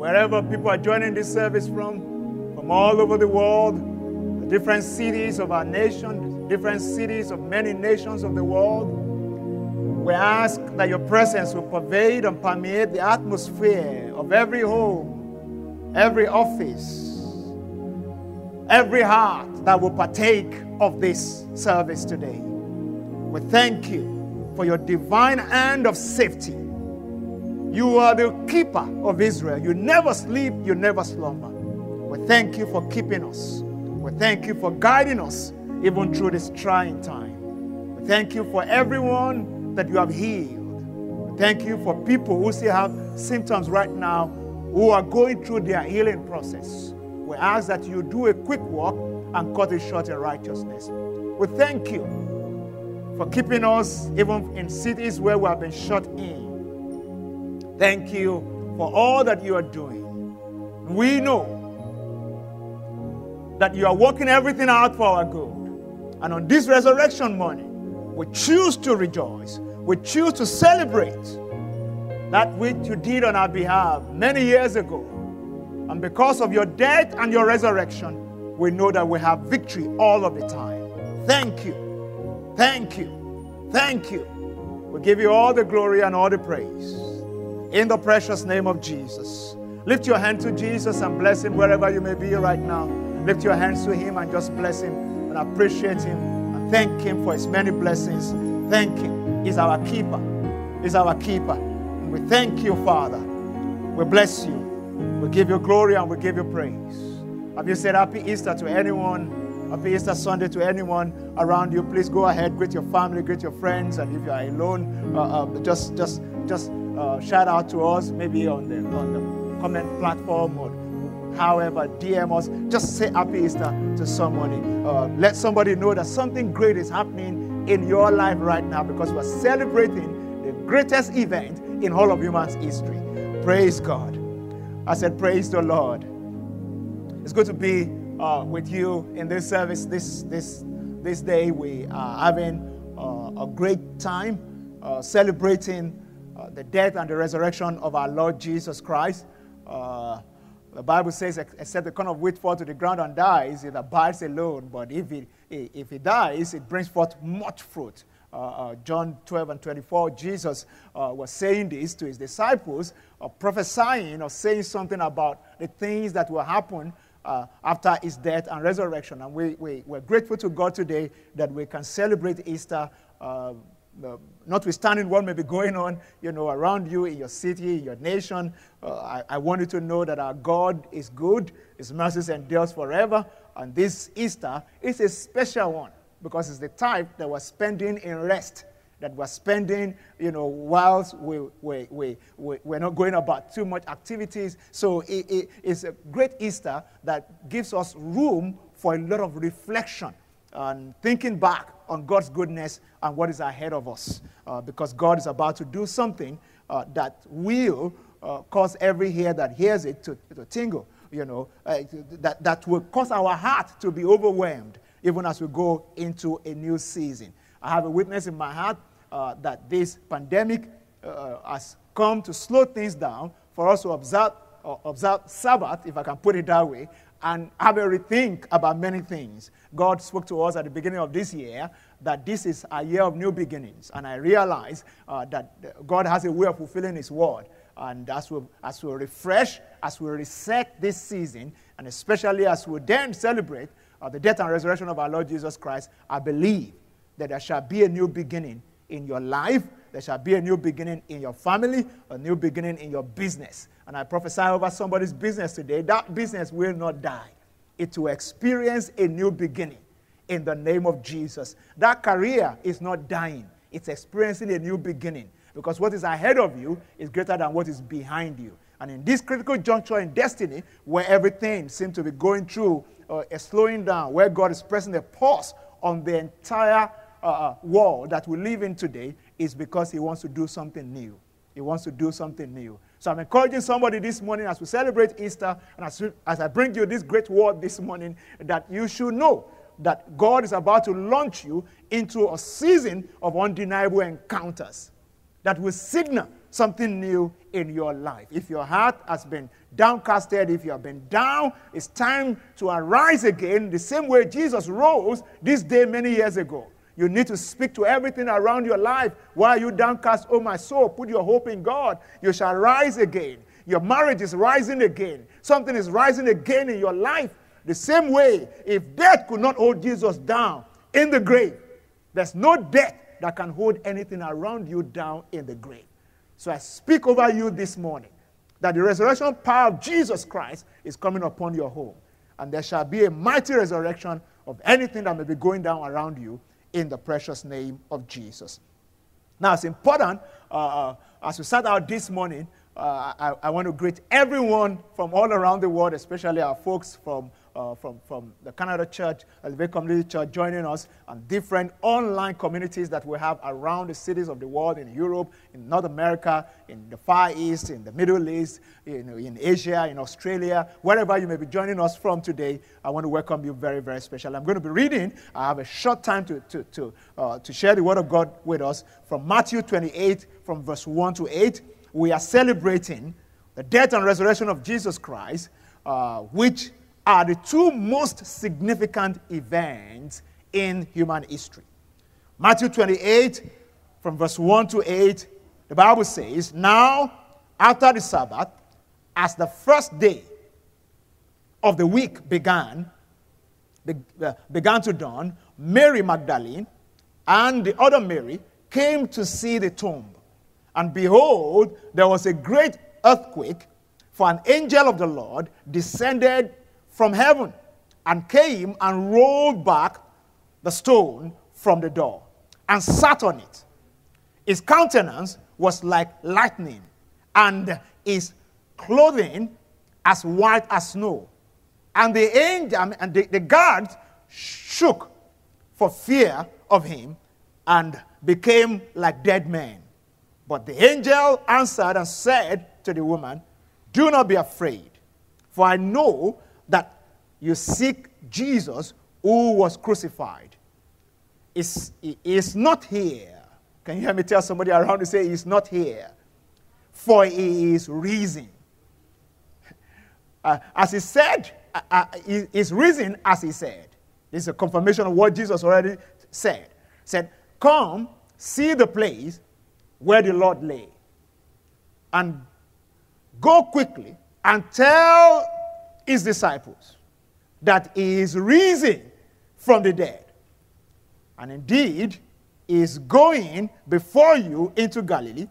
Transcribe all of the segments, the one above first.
wherever people are joining this service from all over the world, the different cities of our nation, different cities of many nations of the world, we ask that your presence will pervade and permeate the atmosphere of every home, every office, every heart that will partake of this service today. We thank you for your divine hand of safety. You are the keeper of Israel. You never sleep, you never slumber. We thank you for keeping us. We thank you for guiding us even through this trying time. We thank you for everyone that you have healed. We thank you for people who still have symptoms right now who are going through their healing process. We ask that you do a quick work and cut it short in righteousness. We thank you for keeping us even in cities where we have been shut in. Thank you for all that you are doing. We know that you are working everything out for our good. And on this resurrection morning, we choose to rejoice. We choose to celebrate that which you did on our behalf many years ago. And because of your death and your resurrection, we know that we have victory all of the time. Thank you. Thank you. Thank you. We give you all the glory and all the praise. In the precious name of Jesus. Lift your hand to Jesus and bless him wherever you may be right now. Lift your hands to him and just bless him and appreciate him and thank him for his many blessings. Thank him. He's our keeper. He's our keeper. And we thank you, Father. We bless you. We give you glory and we give you praise. Have you said Happy Easter to anyone? Happy Easter Sunday to anyone around you. Please go ahead, greet your family, greet your friends. And if you are alone, shout out to us, maybe on the comment platform or however, DM us. Just say Happy Easter to somebody. Let somebody know that something great is happening in your life right now because we're celebrating the greatest event in all of human's history. Praise God. I said, praise the Lord. It's good to be with you in this service. This day we are having a great time celebrating the death and the resurrection of our Lord Jesus Christ. The Bible says, except the corn of wheat fall to the ground and dies, it abides alone. But if it dies, it brings forth much fruit. John 12 and 24, Jesus was saying this to his disciples, prophesying or saying something about the things that will happen after his death and resurrection. And we're grateful to God today that we can celebrate Easter, notwithstanding what may be going on, around you, in your city, in your nation. I want you to know that our God is good. His mercies endures forever. And this Easter is a special one because it's the type that we're spending in rest, that we're spending, whilst we're not going about too much activities. So it's a great Easter that gives us room for a lot of reflection and thinking back on God's goodness and what is ahead of us, because God is about to do something that will cause every ear that hears it to tingle, that will cause our heart to be overwhelmed even as we go into a new season. I have a witness in my heart that this pandemic has come to slow things down for us to observe Sabbath, if I can put it that way, and have a rethink about many things. God spoke to us at the beginning of this year that this is a year of new beginnings. And I realize that God has a way of fulfilling his word. And as we refresh, as we reset this season, and especially as we then celebrate the death and resurrection of our Lord Jesus Christ, I believe that there shall be a new beginning in your life. There shall be a new beginning in your family, a new beginning in your business. And I prophesy over somebody's business today, that business will not die. It will experience a new beginning in the name of Jesus. That career is not dying. It's experiencing a new beginning because what is ahead of you is greater than what is behind you. And in this critical juncture in destiny, where everything seems to be going through a slowing down, where God is pressing a pause on the entire world that we live in today, is because he wants to do something new. He wants to do something new. So I'm encouraging somebody this morning as we celebrate Easter and as I bring you this great word this morning, that you should know that God is about to launch you into a season of undeniable encounters that will signal something new in your life. If your heart has been downcasted, if you have been down, it's time to arise again. The same way Jesus rose this day many years ago. You need to speak to everything around your life. Why are you downcast, oh my soul? Put your hope in God. You shall rise again. Your marriage is rising again. Something is rising again in your life. The same way, if death could not hold Jesus down in the grave, there's no death that can hold anything around you down in the grave. So I speak over you this morning that the resurrection power of Jesus Christ is coming upon your home. And there shall be a mighty resurrection of anything that may be going down around you in the precious name of Jesus. Now, it's important, as we start out this morning, I want to greet everyone from all around the world, especially our folks from the Canada Church, Elevate Community Church, joining us, and different online communities that we have around the cities of the world, in Europe, in North America, in the Far East, in the Middle East, in Asia, in Australia, wherever you may be joining us from today. I want to welcome you very, very special. I'm going to be reading. I have a short time to share the Word of God with us from Matthew 28, from verse 1 to 8. We are celebrating the death and resurrection of Jesus Christ, which are the two most significant events in human history. Matthew 28, from verse 1 to 8, the Bible says, "Now, after the Sabbath, as the first day of the week began to dawn, Mary Magdalene and the other Mary came to see the tomb. And behold, there was a great earthquake, for an angel of the Lord descended from heaven and came and rolled back the stone from the door and sat on it. His countenance was like lightning, and his clothing as white as snow. And the angel and the guards shook for fear of him and became like dead men. But the angel answered and said to the woman, 'Do not be afraid, for I know that you seek Jesus who was crucified. He is not here.'" Can you hear me tell somebody around to say, "He's not here"? "For he is risen." As he said, he is risen as he said. This is a confirmation of what Jesus already said. He said, "Come, see the place where the Lord lay, and go quickly and tell his disciples that he is risen from the dead. And indeed, he is going before you into Galilee.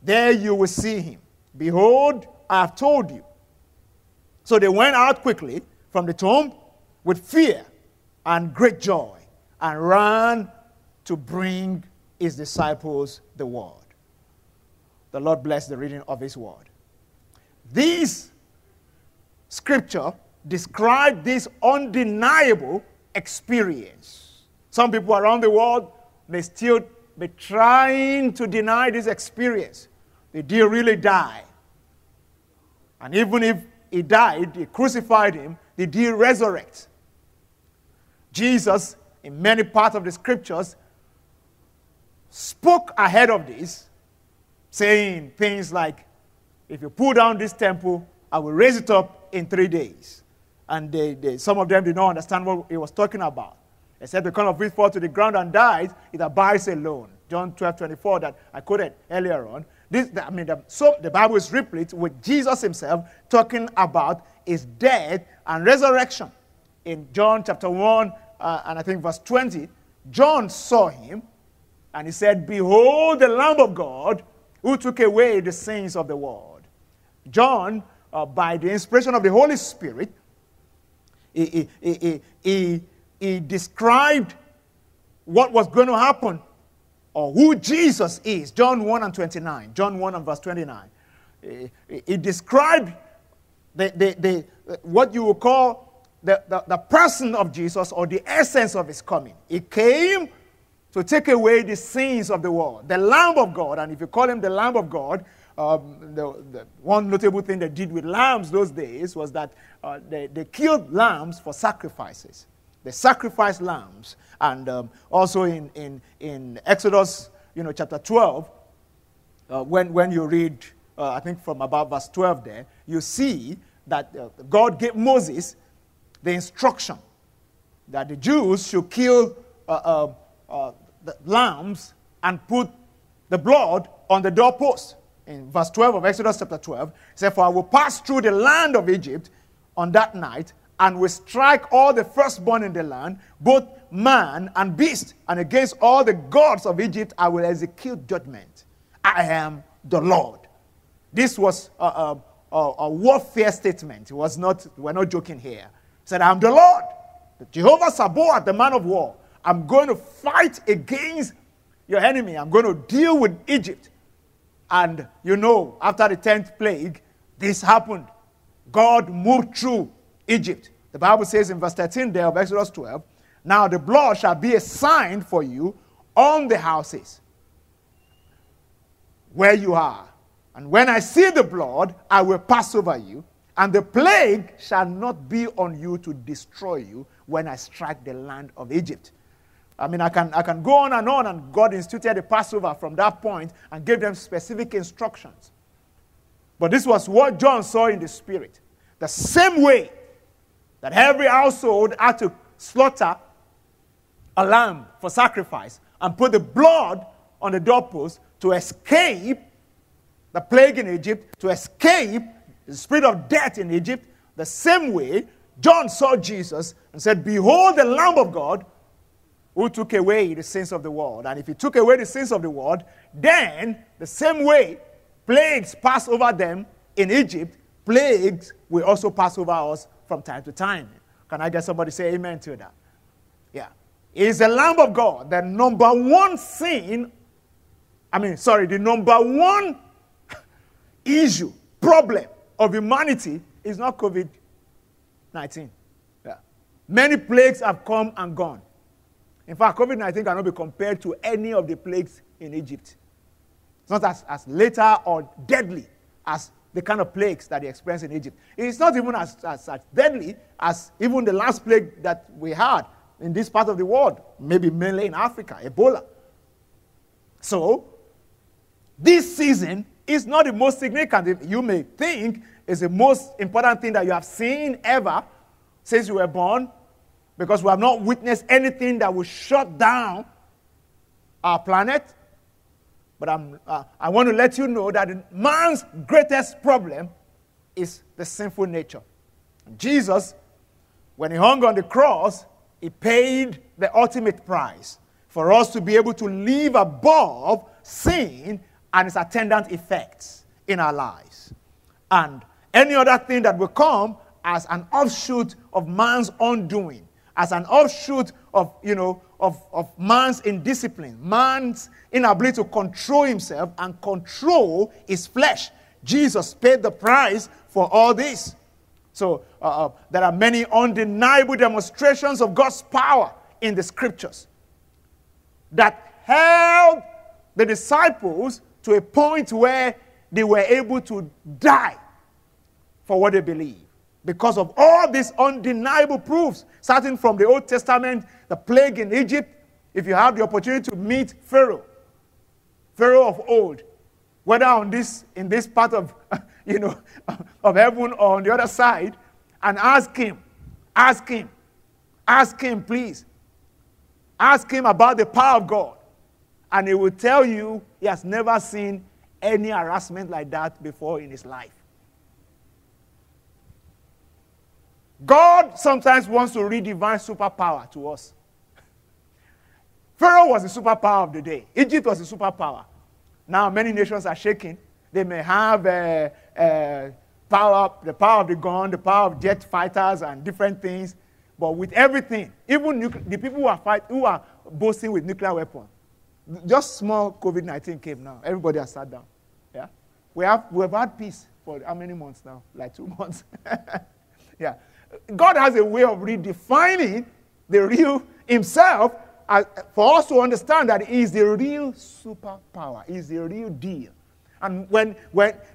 There you will see him. Behold, I have told you." So they went out quickly from the tomb with fear and great joy, and ran to bring his disciples the word. The Lord bless the reading of his word. This scripture describes this undeniable experience. Some people around the world may still be trying to deny this experience. Did he really die? And even if he died, they crucified him, did he resurrect? Jesus, in many parts of the scriptures, spoke ahead of this, saying things like, "If you pull down this temple, I will raise it up in 3 days." And some of them did not understand what he was talking about. He said, "The corn of wheat falls to the ground and dies, it abides alone." John 12:24 that I quoted earlier on. So the Bible is replete with Jesus himself talking about his death and resurrection. In John chapter 1 and I think verse 20, John saw him, and he said, "Behold the Lamb of God who took away the sins of the world." John, by the inspiration of the Holy Spirit, he described what was going to happen or who Jesus is. John 1 and 29. John 1 and verse 29. He described what you would call the person of Jesus, or the essence of his coming. He came to take away the sins of the world. The Lamb of God, and if you call him the Lamb of God, the one notable thing they did with lambs those days was that they killed lambs for sacrifices. They sacrificed lambs. And also in Exodus, chapter 12, when you read, I think from about verse 12 there, you see that God gave Moses the instruction that the Jews should kill the lambs and put the blood on the doorpost. In verse 12 of Exodus chapter 12, it said, "For I will pass through the land of Egypt on that night, and will strike all the firstborn in the land, both man and beast, and against all the gods of Egypt I will execute judgment. I am the Lord." This was a warfare statement. It was not, we're not joking here. He said, "I'm the Lord, Jehovah Sabaoth, the man of war. I'm going to fight against your enemy. I'm going to deal with Egypt." And you know, after the 10th plague, this happened. God moved through Egypt. The Bible says in verse 13 there of Exodus 12, "Now the blood shall be a sign for you on the houses where you are. And when I see the blood, I will pass over you, and the plague shall not be on you to destroy you when I strike the land of Egypt." I mean, I can go on, and God instituted the Passover from that point and gave them specific instructions. But this was what John saw in the spirit. The same way that every household had to slaughter a lamb for sacrifice and put the blood on the doorpost to escape the plague in Egypt, to escape the spirit of death in Egypt, the same way John saw Jesus and said, "Behold the Lamb of God who took away the sins of the world." And if he took away the sins of the world, then the same way plagues passed over them in Egypt, plagues will also pass over us from time to time. Can I get somebody to say amen to that? Yeah. Is the Lamb of God the number one number one issue, problem of humanity is not COVID-19. Yeah. Many plagues have come and gone. In fact, COVID-19 cannot be compared to any of the plagues in Egypt. It's not as lethal or deadly as the kind of plagues that they experienced in Egypt. It's not even as deadly as even the last plague that we had in this part of the world, maybe mainly in Africa, Ebola. So, this season is not the most significant. You may think it's the most important thing that you have seen ever since you were born, because we have not witnessed anything that will shut down our planet. But I want to let you know that man's greatest problem is the sinful nature. Jesus, when he hung on the cross, he paid the ultimate price for us to be able to live above sin and its attendant effects in our lives. And any other thing that will come as an offshoot of man's undoing, as an offshoot of, of man's indiscipline, man's inability to control himself and control his flesh. Jesus paid the price for all this. So there are many undeniable demonstrations of God's power in the scriptures that helped the disciples to a point where they were able to die for what they believed. Because of all these undeniable proofs, starting from the Old Testament, the plague in Egypt, if you have the opportunity to meet Pharaoh of old, whether in this part of of heaven or on the other side, and ask him, please. Ask him about the power of God, and he will tell you he has never seen any harassment like that before in his life. God sometimes wants to redefine superpower to us. Pharaoh was the superpower of the day. Egypt was the superpower. Now many nations are shaking. They may have the power of the gun, the power of jet fighters and different things. But with everything, even the people who are boasting with nuclear weapons, just small COVID-19 came now. Everybody has sat down. Yeah? We've had peace for how many months now? Like 2 months. Yeah. God has a way of redefining the real himself for us to understand that he is the real superpower, he is the real deal. And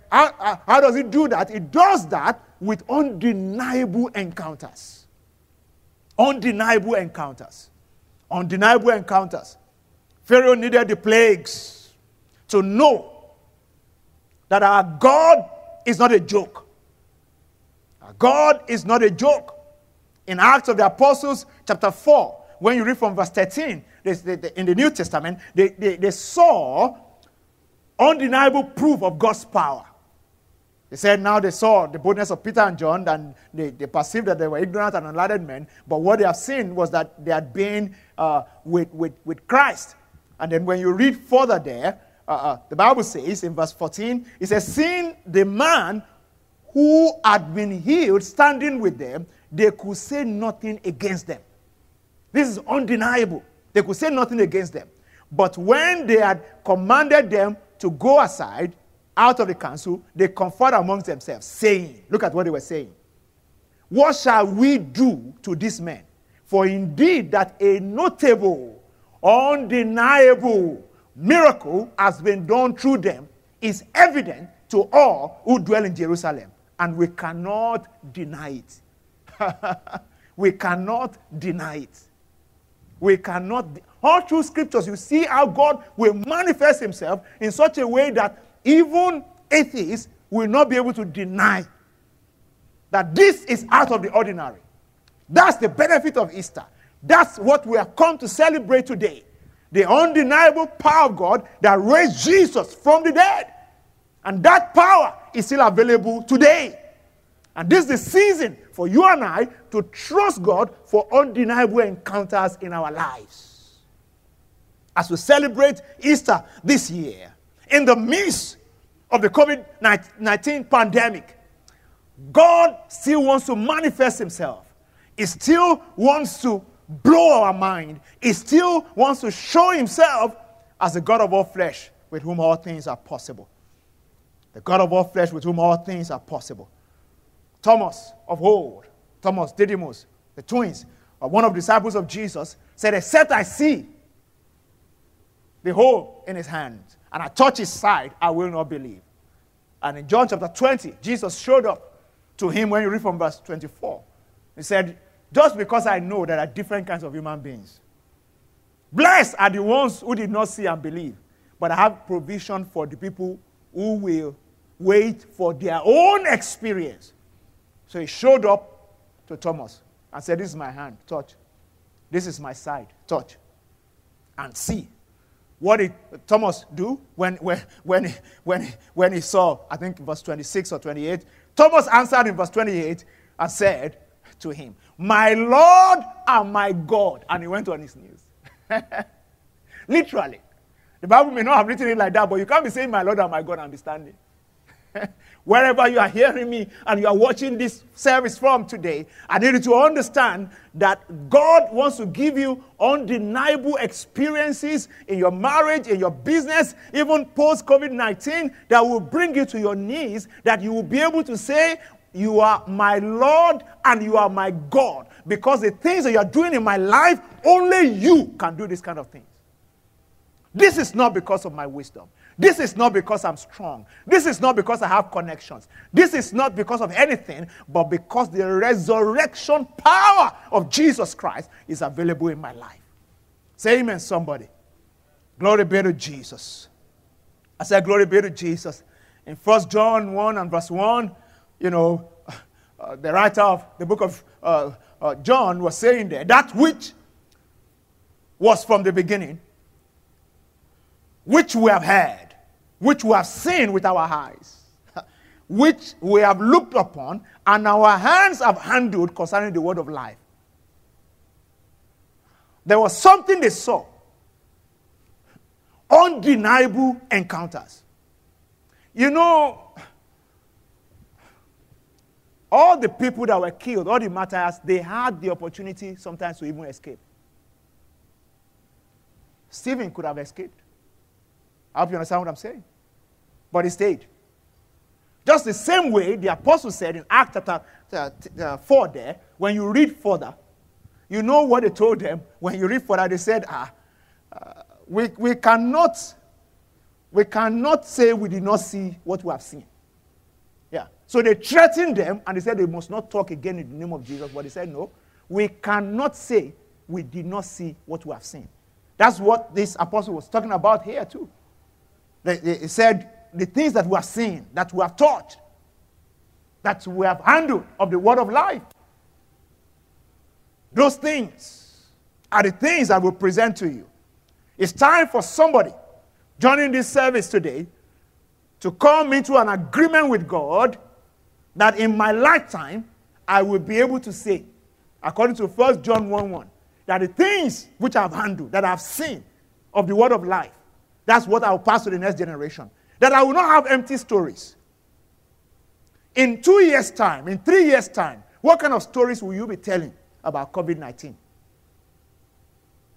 how does he do that? He does that with undeniable encounters. Pharaoh needed the plagues to know that our God is not a joke. Our God is not a joke. In Acts of the Apostles, chapter 4, when you read from verse 13, in the New Testament, they saw undeniable proof of God's power. They said now they saw the boldness of Peter and John, and they perceived that they were ignorant and unlearned men. But what they have seen was that they had been with Christ. And then when you read further there, the Bible says in verse 14, it says, seeing the man who had been healed standing with them, they could say nothing against them. This is undeniable. They could say nothing against them. But when they had commanded them to go aside, out of the council, they conferred amongst themselves, saying, look at what they were saying. What shall we do to this man? For indeed that a notable, undeniable miracle has been done through them is evident to all who dwell in Jerusalem. And we cannot deny it. We cannot deny it. We cannot. All through scriptures, you see how God will manifest himself in such a way that even atheists will not be able to deny that this is out of the ordinary. That's the benefit of Easter. That's what we have come to celebrate today. The undeniable power of God that raised Jesus from the dead. And that power is still available today. And this is the season for you and I to trust God for undeniable encounters in our lives. As we celebrate Easter this year, in the midst of the COVID-19 pandemic, God still wants to manifest himself. He still wants to blow our mind. He still wants to show himself as the God of all flesh with whom all things are possible. The God of all flesh with whom all things are possible. Thomas of old, Thomas Didymus, the twins, one of the disciples of Jesus, said, except I see the hole in his hand, and I touch his side, I will not believe. And in John chapter 20, Jesus showed up to him when you read from verse 24. He said, just because I know there are different kinds of human beings, blessed are the ones who did not see and believe, but I have provision for the people who will wait for their own experience. So he showed up to Thomas and said, this is my hand, touch. This is my side, touch. And see. What did Thomas do when he saw, I think verse 26 or 28? Thomas answered in verse 28 and said to him, my Lord and my God. And he went on his knees. Literally. The Bible may not have written it like that, but you can't be saying my Lord and my God and be standing. Wherever you are hearing me and you are watching this service from today, I need you to understand that God wants to give you undeniable experiences in your marriage, in your business, even post-COVID-19, that will bring you to your knees, that you will be able to say, you are my Lord and you are my God. Because the things that you are doing in my life, only you can do this kind of things. This is not because of my wisdom. This is not because I'm strong. This is not because I have connections. This is not because of anything, but because the resurrection power of Jesus Christ is available in my life. Say amen, somebody. Glory be to Jesus. I said glory be to Jesus. In 1 John 1 and verse 1, you know, the writer of the book of John was saying there, that which was from the beginning, which we have heard, which we have seen with our eyes, which we have looked upon, and our hands have handled concerning the word of life. There was something they saw. Undeniable encounters. You know, all the people that were killed, all the martyrs, they had the opportunity sometimes to even escape. Stephen could have escaped. I hope you understand what I'm saying. But he stayed. Just the same way the apostle said in Acts chapter 4 there, when you read further, you know what they told them. When you read further, they said, we cannot say we did not see what we have seen. Yeah. So they threatened them and they said they must not talk again in the name of Jesus. But they said, no, we cannot say we did not see what we have seen. That's what this apostle was talking about here too. He said, the things that we have seen, that we have taught, that we have handled of the word of life. Those things are the things I will present to you. It's time for somebody joining this service today to come into an agreement with God that in my lifetime, I will be able to say, according to 1 John 1:1, that the things which I have handled, that I have seen of the word of life, that's what I will pass to the next generation. That I will not have empty stories. In 2 years' time, in 3 years' time, what kind of stories will you be telling about COVID-19?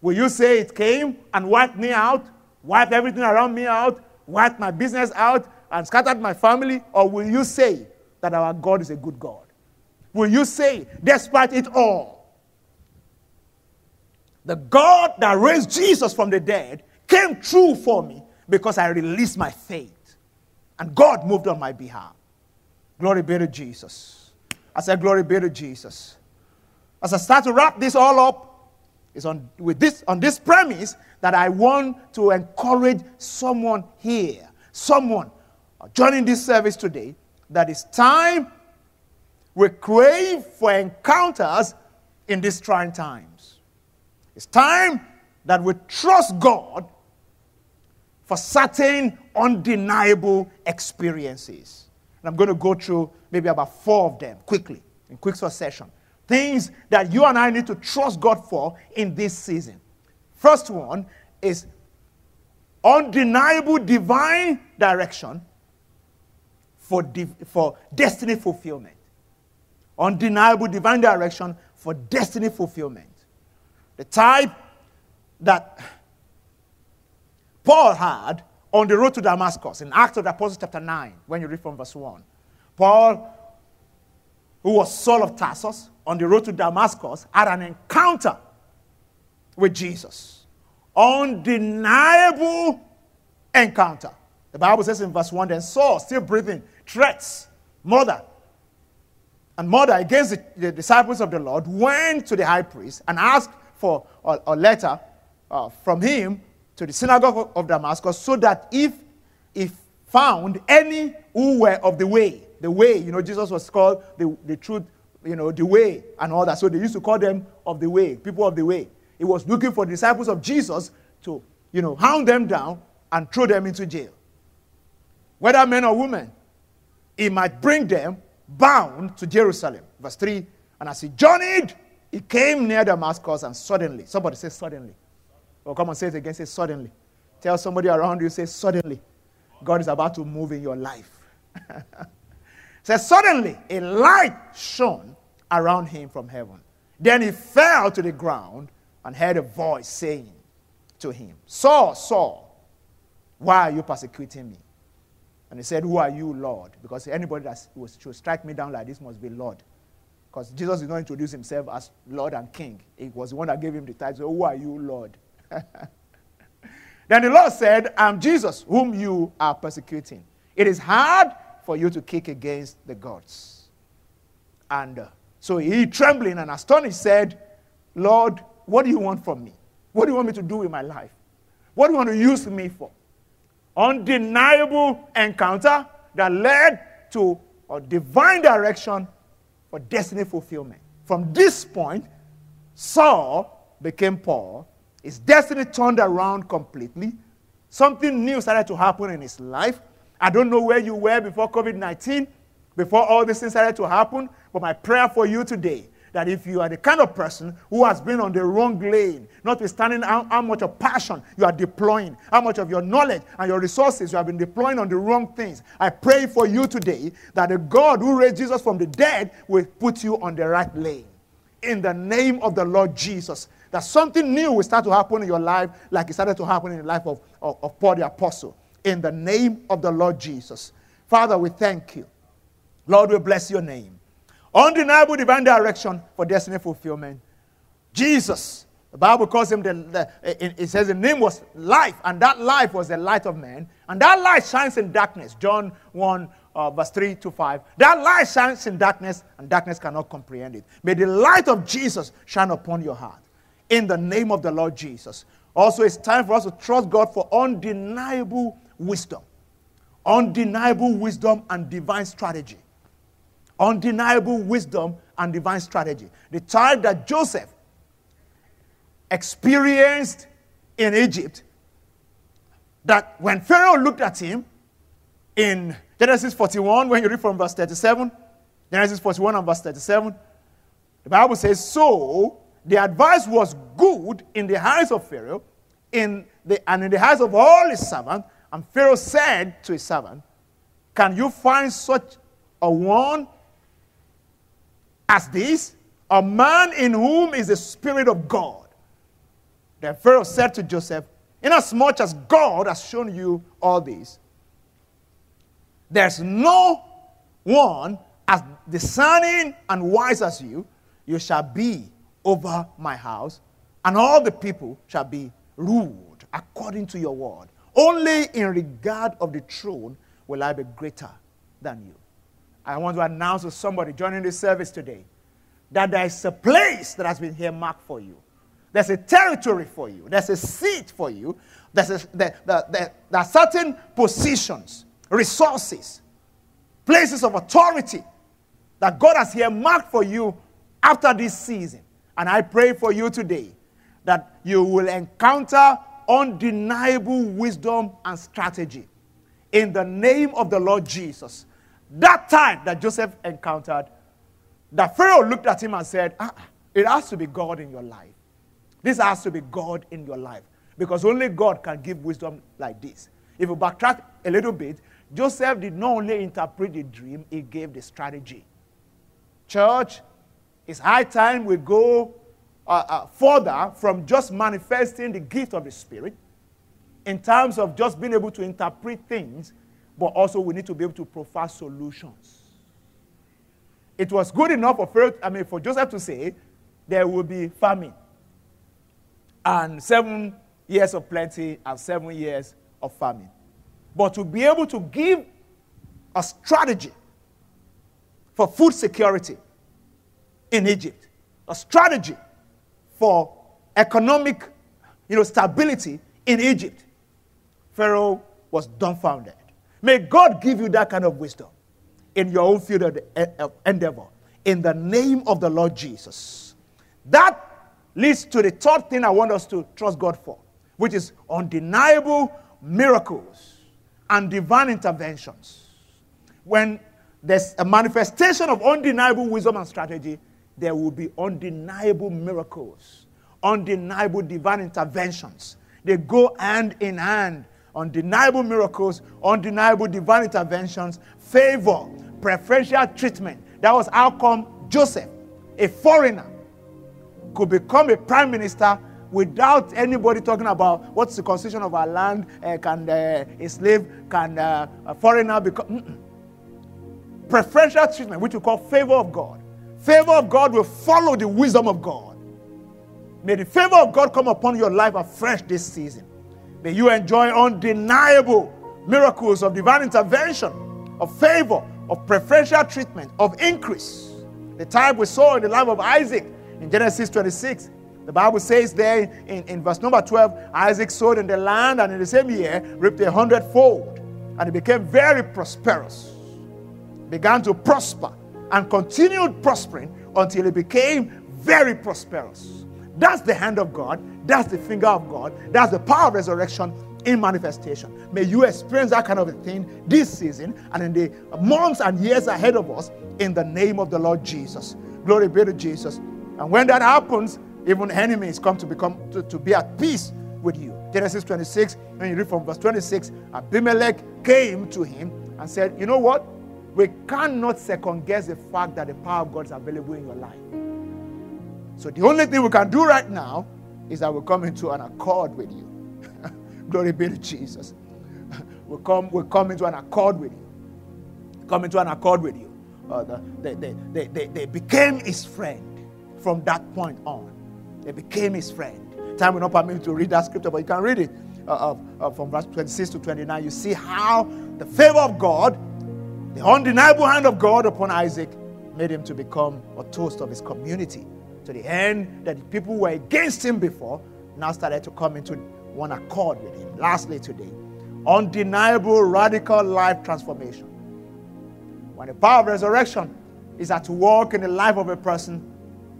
Will you say it came and wiped me out, wiped everything around me out, wiped my business out, and scattered my family? Or will you say that our God is a good God? Will you say, despite it all, the God that raised Jesus from the dead came true for me because I released my faith and God moved on my behalf? Glory be to Jesus. I said, glory be to Jesus. As I start to wrap this all up, it's on this premise that I want to encourage someone here, someone joining this service today, that it's time we crave for encounters in these trying times. It's time that we trust God for certain undeniable experiences. And I'm going to go through maybe about 4 of them quickly, in quick succession. Things that you and I need to trust God for in this season. First one is undeniable divine direction for destiny fulfillment. Undeniable divine direction for destiny fulfillment. The type that Paul had on the road to Damascus in Acts of the Apostles chapter 9, when you read from verse 1. Paul, who was Saul of Tarsus, on the road to Damascus, had an encounter with Jesus. Undeniable encounter. The Bible says in verse 1, then Saul, still breathing threats, murder against the disciples of the Lord, went to the high priest and asked for a letter from him to the synagogue of Damascus, so that if he found any who were of the way, Jesus was called the truth, the way and all that. So they used to call them of the way, people of the way. He was looking for the disciples of Jesus to, hound them down and throw them into jail. Whether men or women, he might bring them bound to Jerusalem. Verse 3, and as he journeyed, he came near Damascus, and suddenly, somebody say suddenly. Or come and say it again, say suddenly. Tell somebody around you, say suddenly. God is about to move in your life. Say suddenly, a light shone around him from heaven. Then he fell to the ground and heard a voice saying to him, Saul, Saul, why are you persecuting me? And he said, who are you, Lord? Because anybody that should strike me down like this must be Lord. Because Jesus did not introduce himself as Lord and King. It was the one that gave him the title, who are you, Lord? Then the Lord said, I'm Jesus, whom you are persecuting. It is hard for you to kick against the gods. And so he, trembling and astonished, said, Lord, what do you want from me? What do you want me to do with my life? What do you want to use me for? Undeniable encounter that led to a divine direction for destiny fulfillment. From this point, Saul became Paul. His destiny turned around completely. Something new started to happen in his life. I don't know where you were before COVID-19, before all these things started to happen, but my prayer for you today, that if you are the kind of person who has been on the wrong lane, notwithstanding how much of passion you are deploying, how much of your knowledge and your resources you have been deploying on the wrong things, I pray for you today that the God who raised Jesus from the dead will put you on the right lane. In the name of the Lord Jesus, that something new will start to happen in your life like it started to happen in the life of Paul the Apostle. In the name of the Lord Jesus. Father, we thank you. Lord, we bless your name. Undeniable divine direction for destiny fulfillment. Jesus, the Bible calls him, it says the name was life, and that life was the light of man. And that light shines in darkness. John 1, verse 3 to 5. That light shines in darkness, and darkness cannot comprehend it. May the light of Jesus shine upon your heart. In the name of the Lord Jesus. Also, it's time for us to trust God for undeniable wisdom. Undeniable wisdom and divine strategy. Undeniable wisdom and divine strategy. The type that Joseph experienced in Egypt, that when Pharaoh looked at him in Genesis 41, when you read from verse 37, Genesis 41 and verse 37, the Bible says, so the advice was good in the eyes of Pharaoh and in the eyes of all his servants. And Pharaoh said to his servant, can you find such a one as this, a man in whom is the Spirit of God? Then Pharaoh said to Joseph, inasmuch as God has shown you all this, there's no one as discerning and wise as you. You shall be over my house, and all the people shall be ruled according to your word. Only in regard of the throne will I be greater than you. I want to announce to somebody joining this service today that there is a place that has been earmarked for you. There's a territory for you. There's a seat for you. There are certain positions, resources, places of authority that God has earmarked for you after this season. And I pray for you today that you will encounter undeniable wisdom and strategy in the name of the Lord Jesus. That time that Joseph encountered, that Pharaoh looked at him and said, it has to be God in your life. This has to be God in your life, because only God can give wisdom like this. If you backtrack a little bit, Joseph did not only interpret the dream, he gave the strategy. Church, it's high time we go further from just manifesting the gift of the Spirit in terms of just being able to interpret things, but also we need to be able to provide solutions. It was good enough for Joseph to say, there will be famine, and 7 years of plenty and 7 years of famine. But to be able to give a strategy for food security in Egypt, a strategy for economic, stability in Egypt, Pharaoh was dumbfounded. May God give you that kind of wisdom in your own field of endeavor, in the name of the Lord Jesus. That leads to the third thing I want us to trust God for, which is undeniable miracles and divine interventions. When there's a manifestation of undeniable wisdom and strategy, there will be undeniable miracles, undeniable divine interventions. They go hand in hand. Undeniable miracles, undeniable divine interventions, favor, preferential treatment. That was how come Joseph, a foreigner, could become a prime minister without anybody talking about what's the constitution of our land, can a foreigner become. Preferential treatment, which we call favor of God. Favor of God will follow the wisdom of God. May the favor of God come upon your life afresh this season. May you enjoy undeniable miracles of divine intervention, of favor, of preferential treatment, of increase. The type we saw in the life of Isaac in Genesis 26. The Bible says there in verse number 12, Isaac sowed in the land and in the same year reaped 100-fold. And he became very prosperous. Began to prosper and continued prospering until he became very prosperous. That's the hand of God. That's the finger of God. That's the power of resurrection in manifestation. May you experience that kind of a thing this season and in the months and years ahead of us, in the name of the Lord Jesus. Glory be to Jesus. And when that happens, even enemies come to be at peace with you. Genesis 26, when you read from verse 26, Abimelech came to him and said, you know what? We cannot second guess the fact that the power of God is available in your life. So the only thing we can do right now is that we come into an accord with you. Glory be to Jesus. We come into an accord with you. Come into an accord with you. They became his friend from that point on. They became his friend. Time will not permit me to read that scripture, but you can read it from verse 26 to 29. You see how the favor of God, the undeniable hand of God upon Isaac, made him to become a toast of his community, to the end that the people who were against him before now started to come into one accord with him. Lastly today, Undeniable, radical life transformation. When the power of resurrection is at work in the life of a person,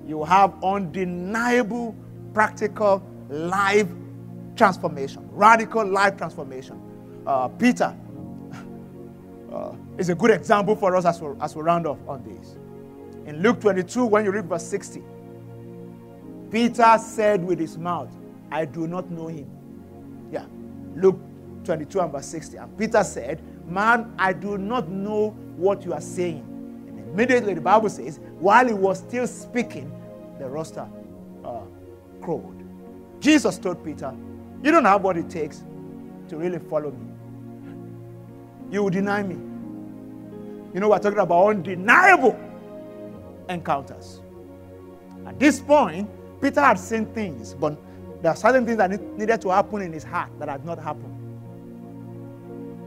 you have undeniable, practical life transformation, radical life transformation. Peter is a good example for us as we round off on this. In Luke 22, when you read verse 60, Peter said with his mouth, "I do not know him." Yeah, Luke 22 and verse 60. And Peter said, "Man, I do not know what you are saying." And immediately the Bible says, while he was still speaking, the rooster crowed. Jesus told Peter, "You don't have what it takes to really follow me. You will deny me." You know, we're talking about undeniable encounters. At this point, Peter had seen things, but there are certain things that needed to happen in his heart that had not happened.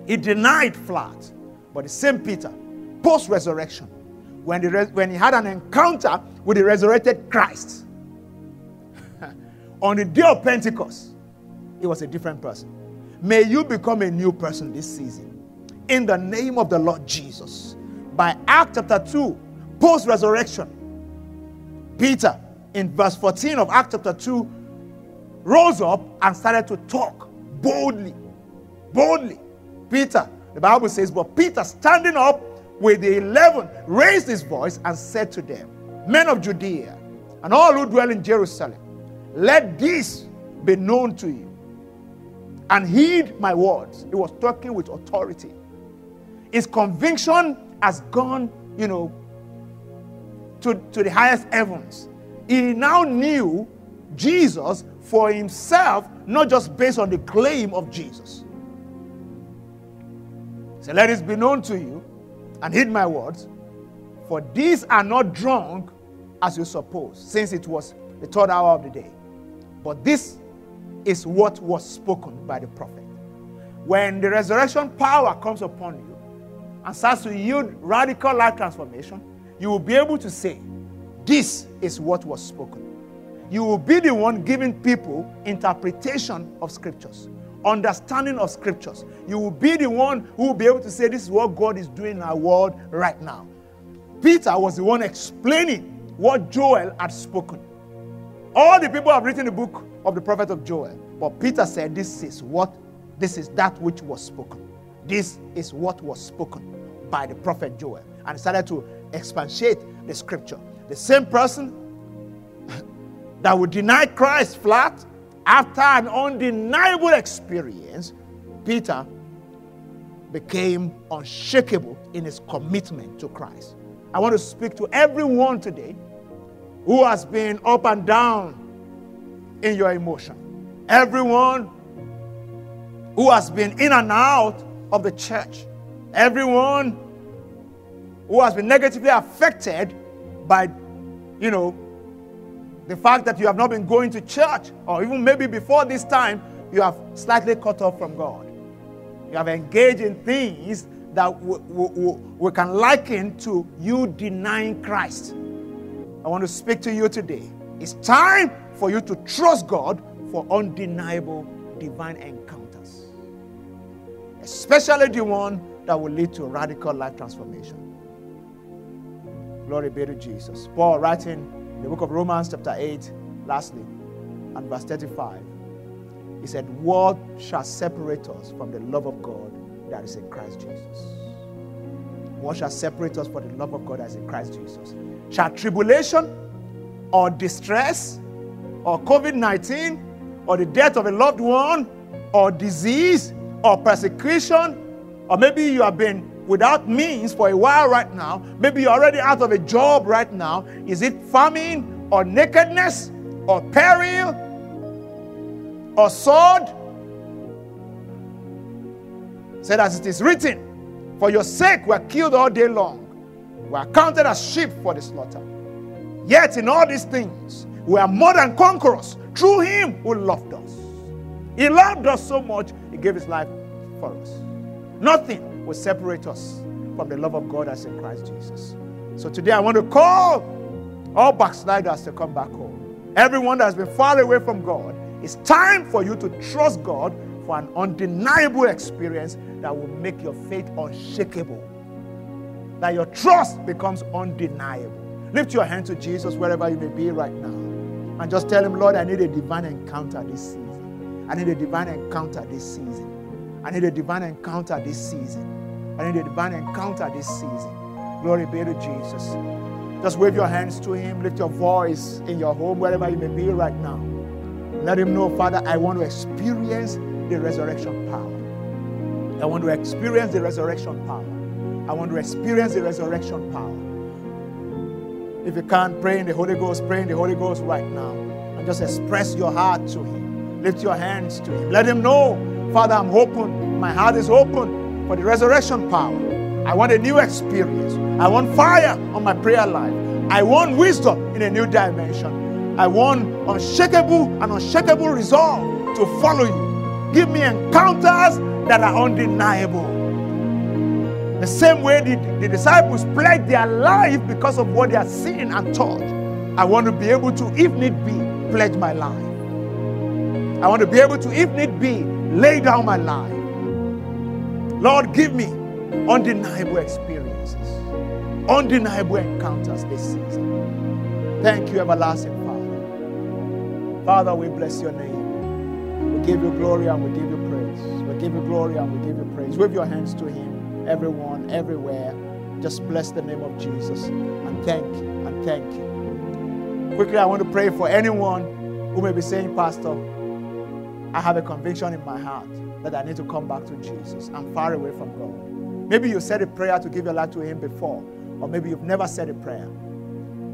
He denied flat, but the same Peter, post-resurrection, when he had an encounter with the resurrected Christ, on the day of Pentecost, he was a different person. May you become a new person this season, in the name of the Lord Jesus. By Acts chapter 2, post-resurrection, Peter, in verse 14 of Acts chapter 2, rose up and started to talk boldly. Boldly. Peter, the Bible says, but Peter, standing up with the 11, raised his voice and said to them, "Men of Judea, and all who dwell in Jerusalem, let this be known to you, and heed my words." He was talking with authority. His conviction has gone, you know, to the highest heavens. He now knew Jesus for himself, not just based on the claim of Jesus. So let it be known to you, and heed my words, for these are not drunk as you suppose, since it was the third hour of the day. But this is what was spoken by the prophet. When the resurrection power comes upon you and starts to yield radical life transformation, you will be able to say, "This is what was spoken." You will be the one giving people interpretation of scriptures, understanding of scriptures. You will be the one who will be able to say, "This is what God is doing in our world right now." Peter was the one explaining what Joel had spoken. All the people have written the book of the prophet of Joel, but Peter said, "This is that which was spoken. This is what was spoken by the prophet Joel," and started to expatiate the scripture. The same person that would deny Christ flat after an undeniable experience, Peter became unshakable in his commitment to Christ. I want to speak to everyone today who has been up and down in your emotion. Everyone who has been in and out of the church. Everyone who has been negatively affected by, you know, the fact that you have not been going to church, or even maybe before this time, you have slightly cut off from God. You have engaged in things that we can liken to you denying Christ. I want to speak to you today. It's time for you to trust God for undeniable divine encounters, especially the one that will lead to radical life transformation. Glory be to Jesus. Paul, writing the book of Romans chapter 8, lastly, and verse 35. He said, "What shall separate us from the love of God that is in Christ Jesus?" What shall separate us from the love of God that is in Christ Jesus? Shall tribulation, or distress, or COVID-19, or the death of a loved one, or disease, or persecution, or maybe you have been without means for a while right now, maybe you're already out of a job right now, is it famine, or nakedness, or peril, or sword? Said, as it is written, "For your sake we are killed all day long, we are counted as sheep for the slaughter. Yet in all these things we are more than conquerors through him who loved us." He loved us so much, he gave his life for us. Nothing will separate us from the love of God as in Christ Jesus. So today I want to call all backsliders to come back home. Everyone that has been far away from God, it's time for you to trust God for an undeniable experience that will make your faith unshakable, that your trust becomes undeniable. Lift your hand to Jesus wherever you may be right now and just tell him, Lord, I need a divine encounter this season. I need a divine encounter this season. I need a divine encounter this season. I need a divine encounter this season. Glory be to Jesus. Just wave your hands to him. Lift your voice in your home, wherever you may be right now. Let him know, Father, I want to experience the resurrection power. I want to experience the resurrection power. I want to experience the resurrection power. If you can't, pray in the Holy Ghost. Pray in the Holy Ghost right now. And just express your heart to him. Lift your hands to him. Let him know, Father, I'm open. My heart is open for the resurrection power. I want a new experience. I want fire on my prayer life. I want wisdom in a new dimension. I want an unshakable resolve to follow you. Give me encounters that are undeniable. The same way the disciples pledged their life because of what they are seen and taught. I want to be able to, if need be, pledge my life. I want to be able to, if need be, lay down my life. Lord, give me undeniable experiences, undeniable encounters this season. Thank you, everlasting Father. Father, we bless your name. We give you glory and we give you praise. We give you glory and we give you praise. Wave your hands to him, everyone, everywhere. Just bless the name of Jesus and thank you, and thank you. Quickly, I want to pray for anyone who may be saying, Pastor, I have a conviction in my heart that I need to come back to Jesus. I'm far away from God. Maybe you said a prayer to give your life to him before, or maybe you've never said a prayer.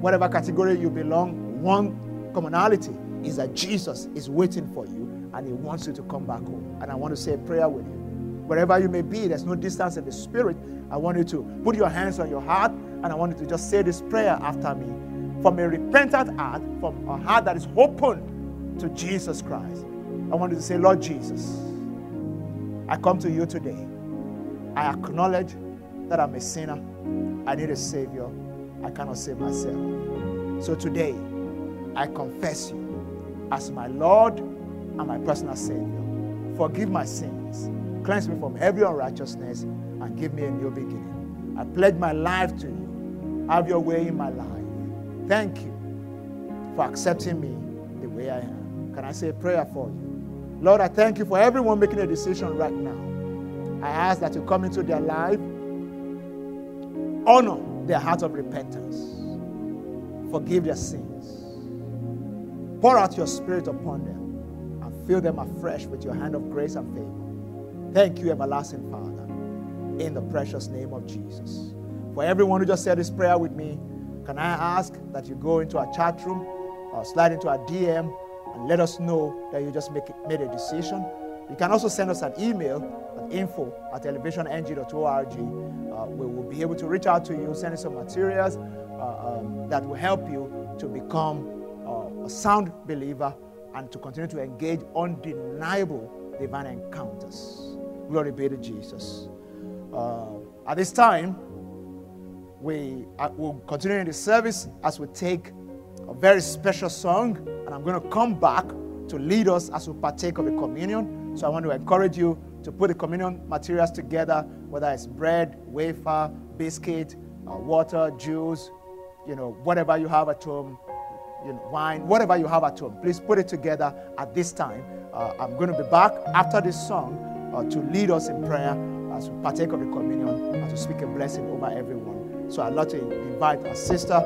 Whatever category you belong, one commonality is that Jesus is waiting for you and he wants you to come back home. And I want to say a prayer with you. Wherever you may be, there's no distance in the spirit. I want you to put your hands on your heart and I want you to just say this prayer after me. From a repentant heart, from a heart that is open to Jesus Christ, I want you to say, Lord Jesus, I come to you today. I acknowledge that I'm a sinner. I need a Savior. I cannot save myself. So today, I confess you as my Lord and my personal Savior. Forgive my sins. Cleanse me from every unrighteousness and give me a new beginning. I pledge my life to you. Have your way in my life. Thank you for accepting me the way I am. Can I say a prayer for you? Lord, I thank you for everyone making a decision right now. I ask that you come into their life, honor their heart of repentance, forgive their sins, pour out your spirit upon them, and fill them afresh with your hand of grace and favor. Thank you, everlasting Father, in the precious name of Jesus. For everyone who just said this prayer with me, can I ask that you go into our chat room or slide into our DM and let us know that you just made a decision. You can also send us an email. info@elevationg.org. We will be able to reach out to you, send you some materials that will help you to become a sound believer and to continue to engage undeniable divine encounters. Glory be to Jesus. At this time, we will continue in the service as we take a very special song, and I'm going to come back to lead us as we partake of the communion. So I want to encourage you to put the communion materials together, whether it's bread, wafer, biscuit, water, juice, whatever you have at home, wine, whatever you have at home. Please put it together at this time. I'm going to be back after this song to lead us in prayer as we partake of the communion and to speak a blessing over everyone. So I'd like to invite our Sister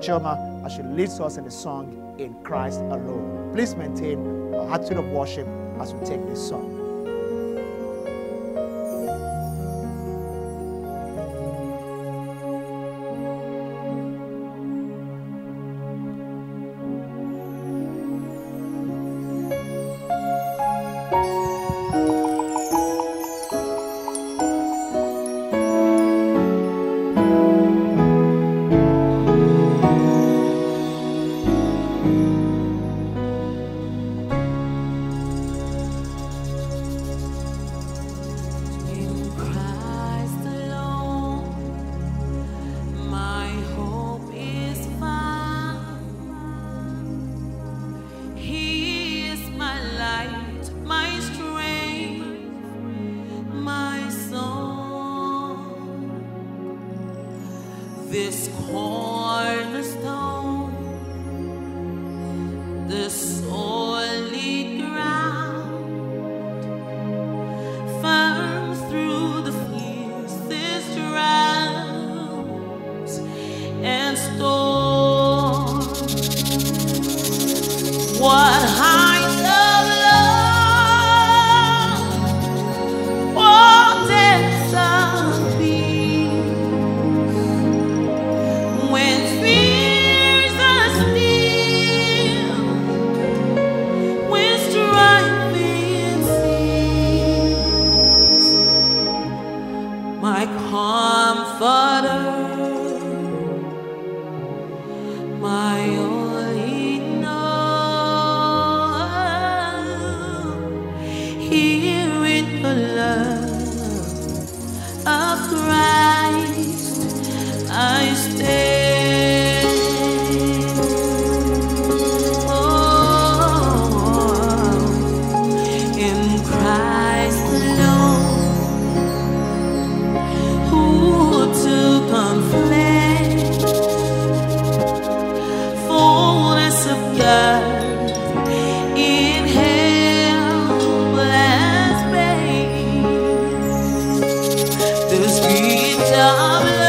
Chilma, as she leads us in the song, In Christ Alone. Please maintain an attitude of worship as we take this song. What height of love, what depths of peace, when fears are still, when strife it ceases. My comforter, my own. Here in the love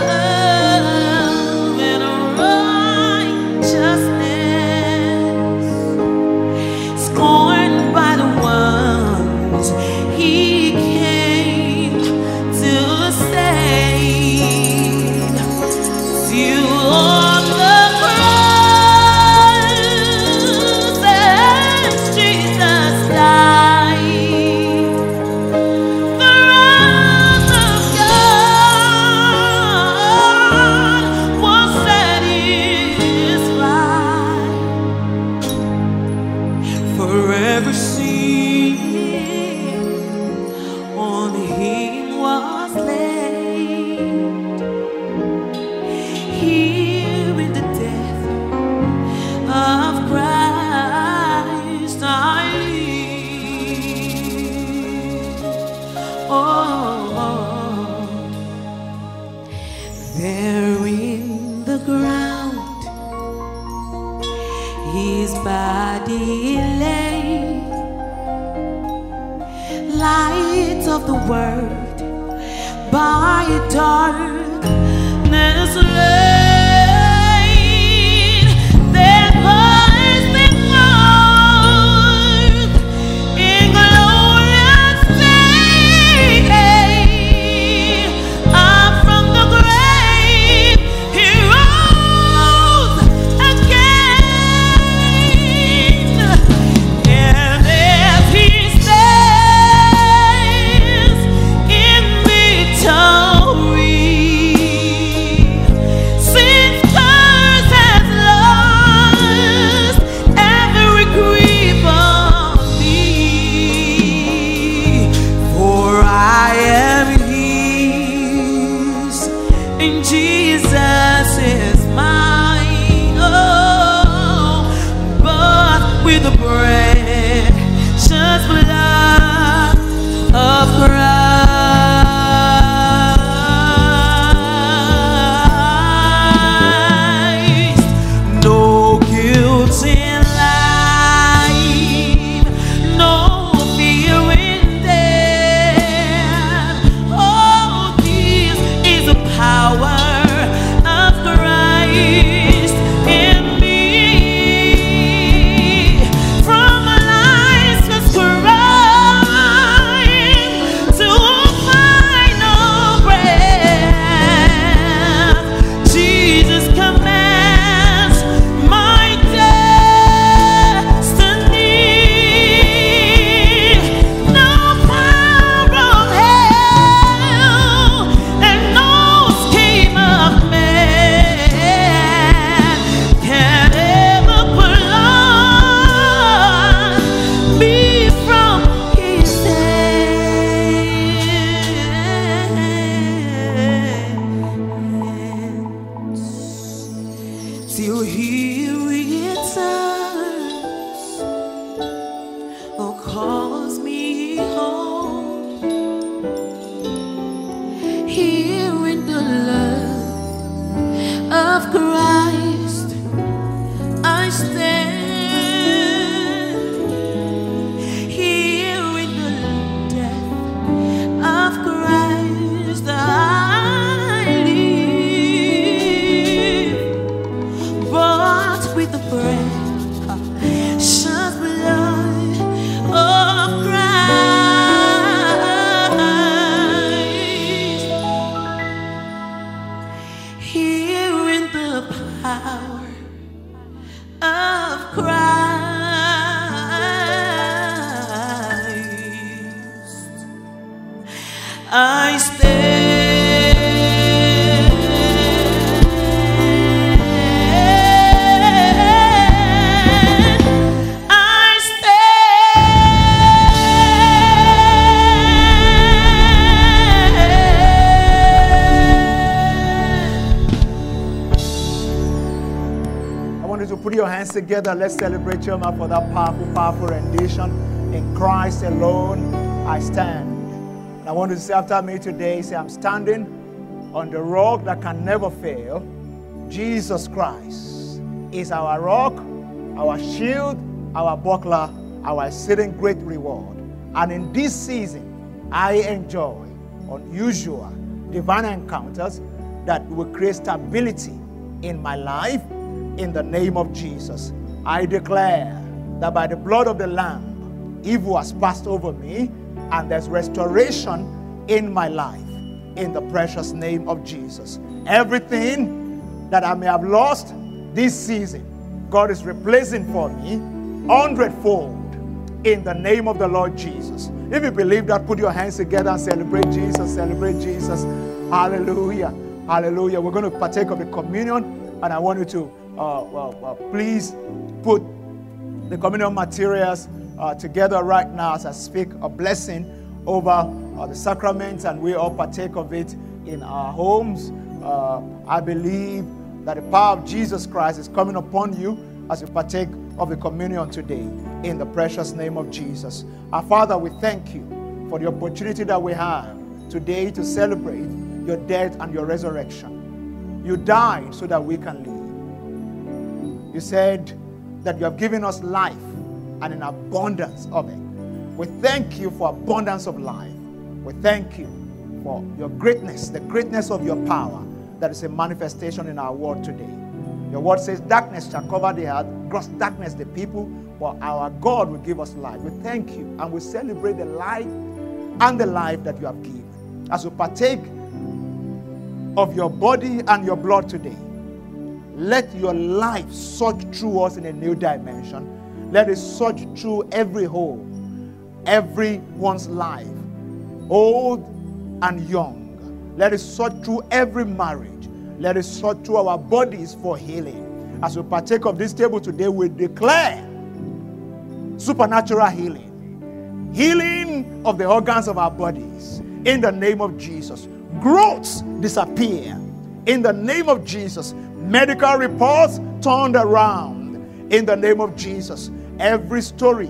of Christ I stay. Forever seen on him was laid. Here in the death of Christ I live. Oh, there in the ground his body lay, light of the world by darkness laid. There lies the Lord in glorious day. Up from the grave he rose again. And Jesus is mine, oh, but with the precious blood of Christ, no guilt in life, no fear in death. Oh, this is a power. Till he returns or calls me home, here in the love of Christ I stand. Here in the death of Christ I Christ, I stand. Put your hands together. Let's celebrate Chima for that powerful, powerful rendition. In Christ alone, I stand. And I want you to say after me today, say, I'm standing on the rock that can never fail. Jesus Christ is our rock, our shield, our buckler, our exceeding great reward. And in this season, I enjoy unusual divine encounters that will create stability in my life. In the name of Jesus, I declare that by the blood of the Lamb, evil has passed over me and there's restoration in my life. In the precious name of Jesus. Everything that I may have lost this season, God is replacing for me 100-fold in the name of the Lord Jesus. If you believe that, put your hands together and celebrate Jesus, celebrate Jesus. Hallelujah, hallelujah. We're going to partake of the communion, and I want you to please put the communion materials together right now as I speak a blessing over the sacraments, and we all partake of it in our homes. I believe that the power of Jesus Christ is coming upon you as you partake of the communion today in the precious name of Jesus. Our Father, we thank you for the opportunity that we have today to celebrate your death and your resurrection. You died so that we can live. You said that you have given us life and an abundance of it. We thank you for abundance of life. We thank you for your greatness, the greatness of your power that is a manifestation in our world today. Your word says darkness shall cover the earth, gross darkness the people, but our God will give us life. We thank you and we celebrate the life and the life that you have given. As we partake of your body and your blood today, let your life search through us in a new dimension. Let it search through every home, everyone's life, old and young. Let it search through every marriage. Let it search through our bodies for healing. As we partake of this table today, we declare supernatural healing. Healing of the organs of our bodies in the name of Jesus. Growths disappear in the name of Jesus. Medical reports turned around in the name of Jesus. Every story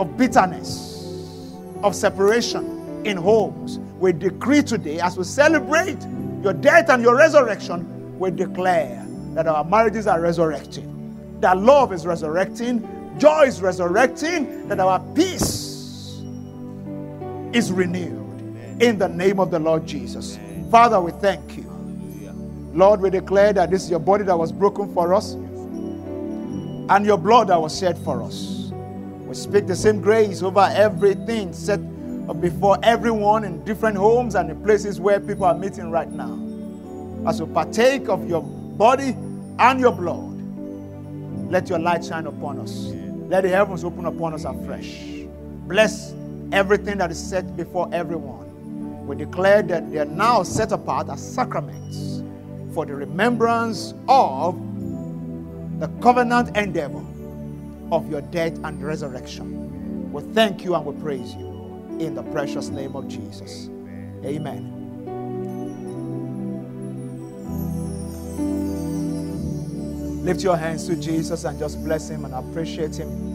of bitterness, of separation in homes, we decree today as we celebrate your death and your resurrection, we declare that our marriages are resurrecting, that love is resurrecting, joy is resurrecting, that our peace is renewed. Amen. In the name of the Lord Jesus. Amen. Father, we thank you. Lord, we declare that this is your body that was broken for us and your blood that was shed for us. We speak the same grace over everything set before everyone in different homes and in places where people are meeting right now. As we partake of your body and your blood, let your light shine upon us. Let the heavens open upon us afresh. Bless everything that is set before everyone. We declare that they are now set apart as sacraments for the remembrance of the covenant endeavor of your death and resurrection. We thank you and we praise you in the precious name of Jesus. Amen. Amen. Lift your hands to Jesus and just bless him and appreciate him.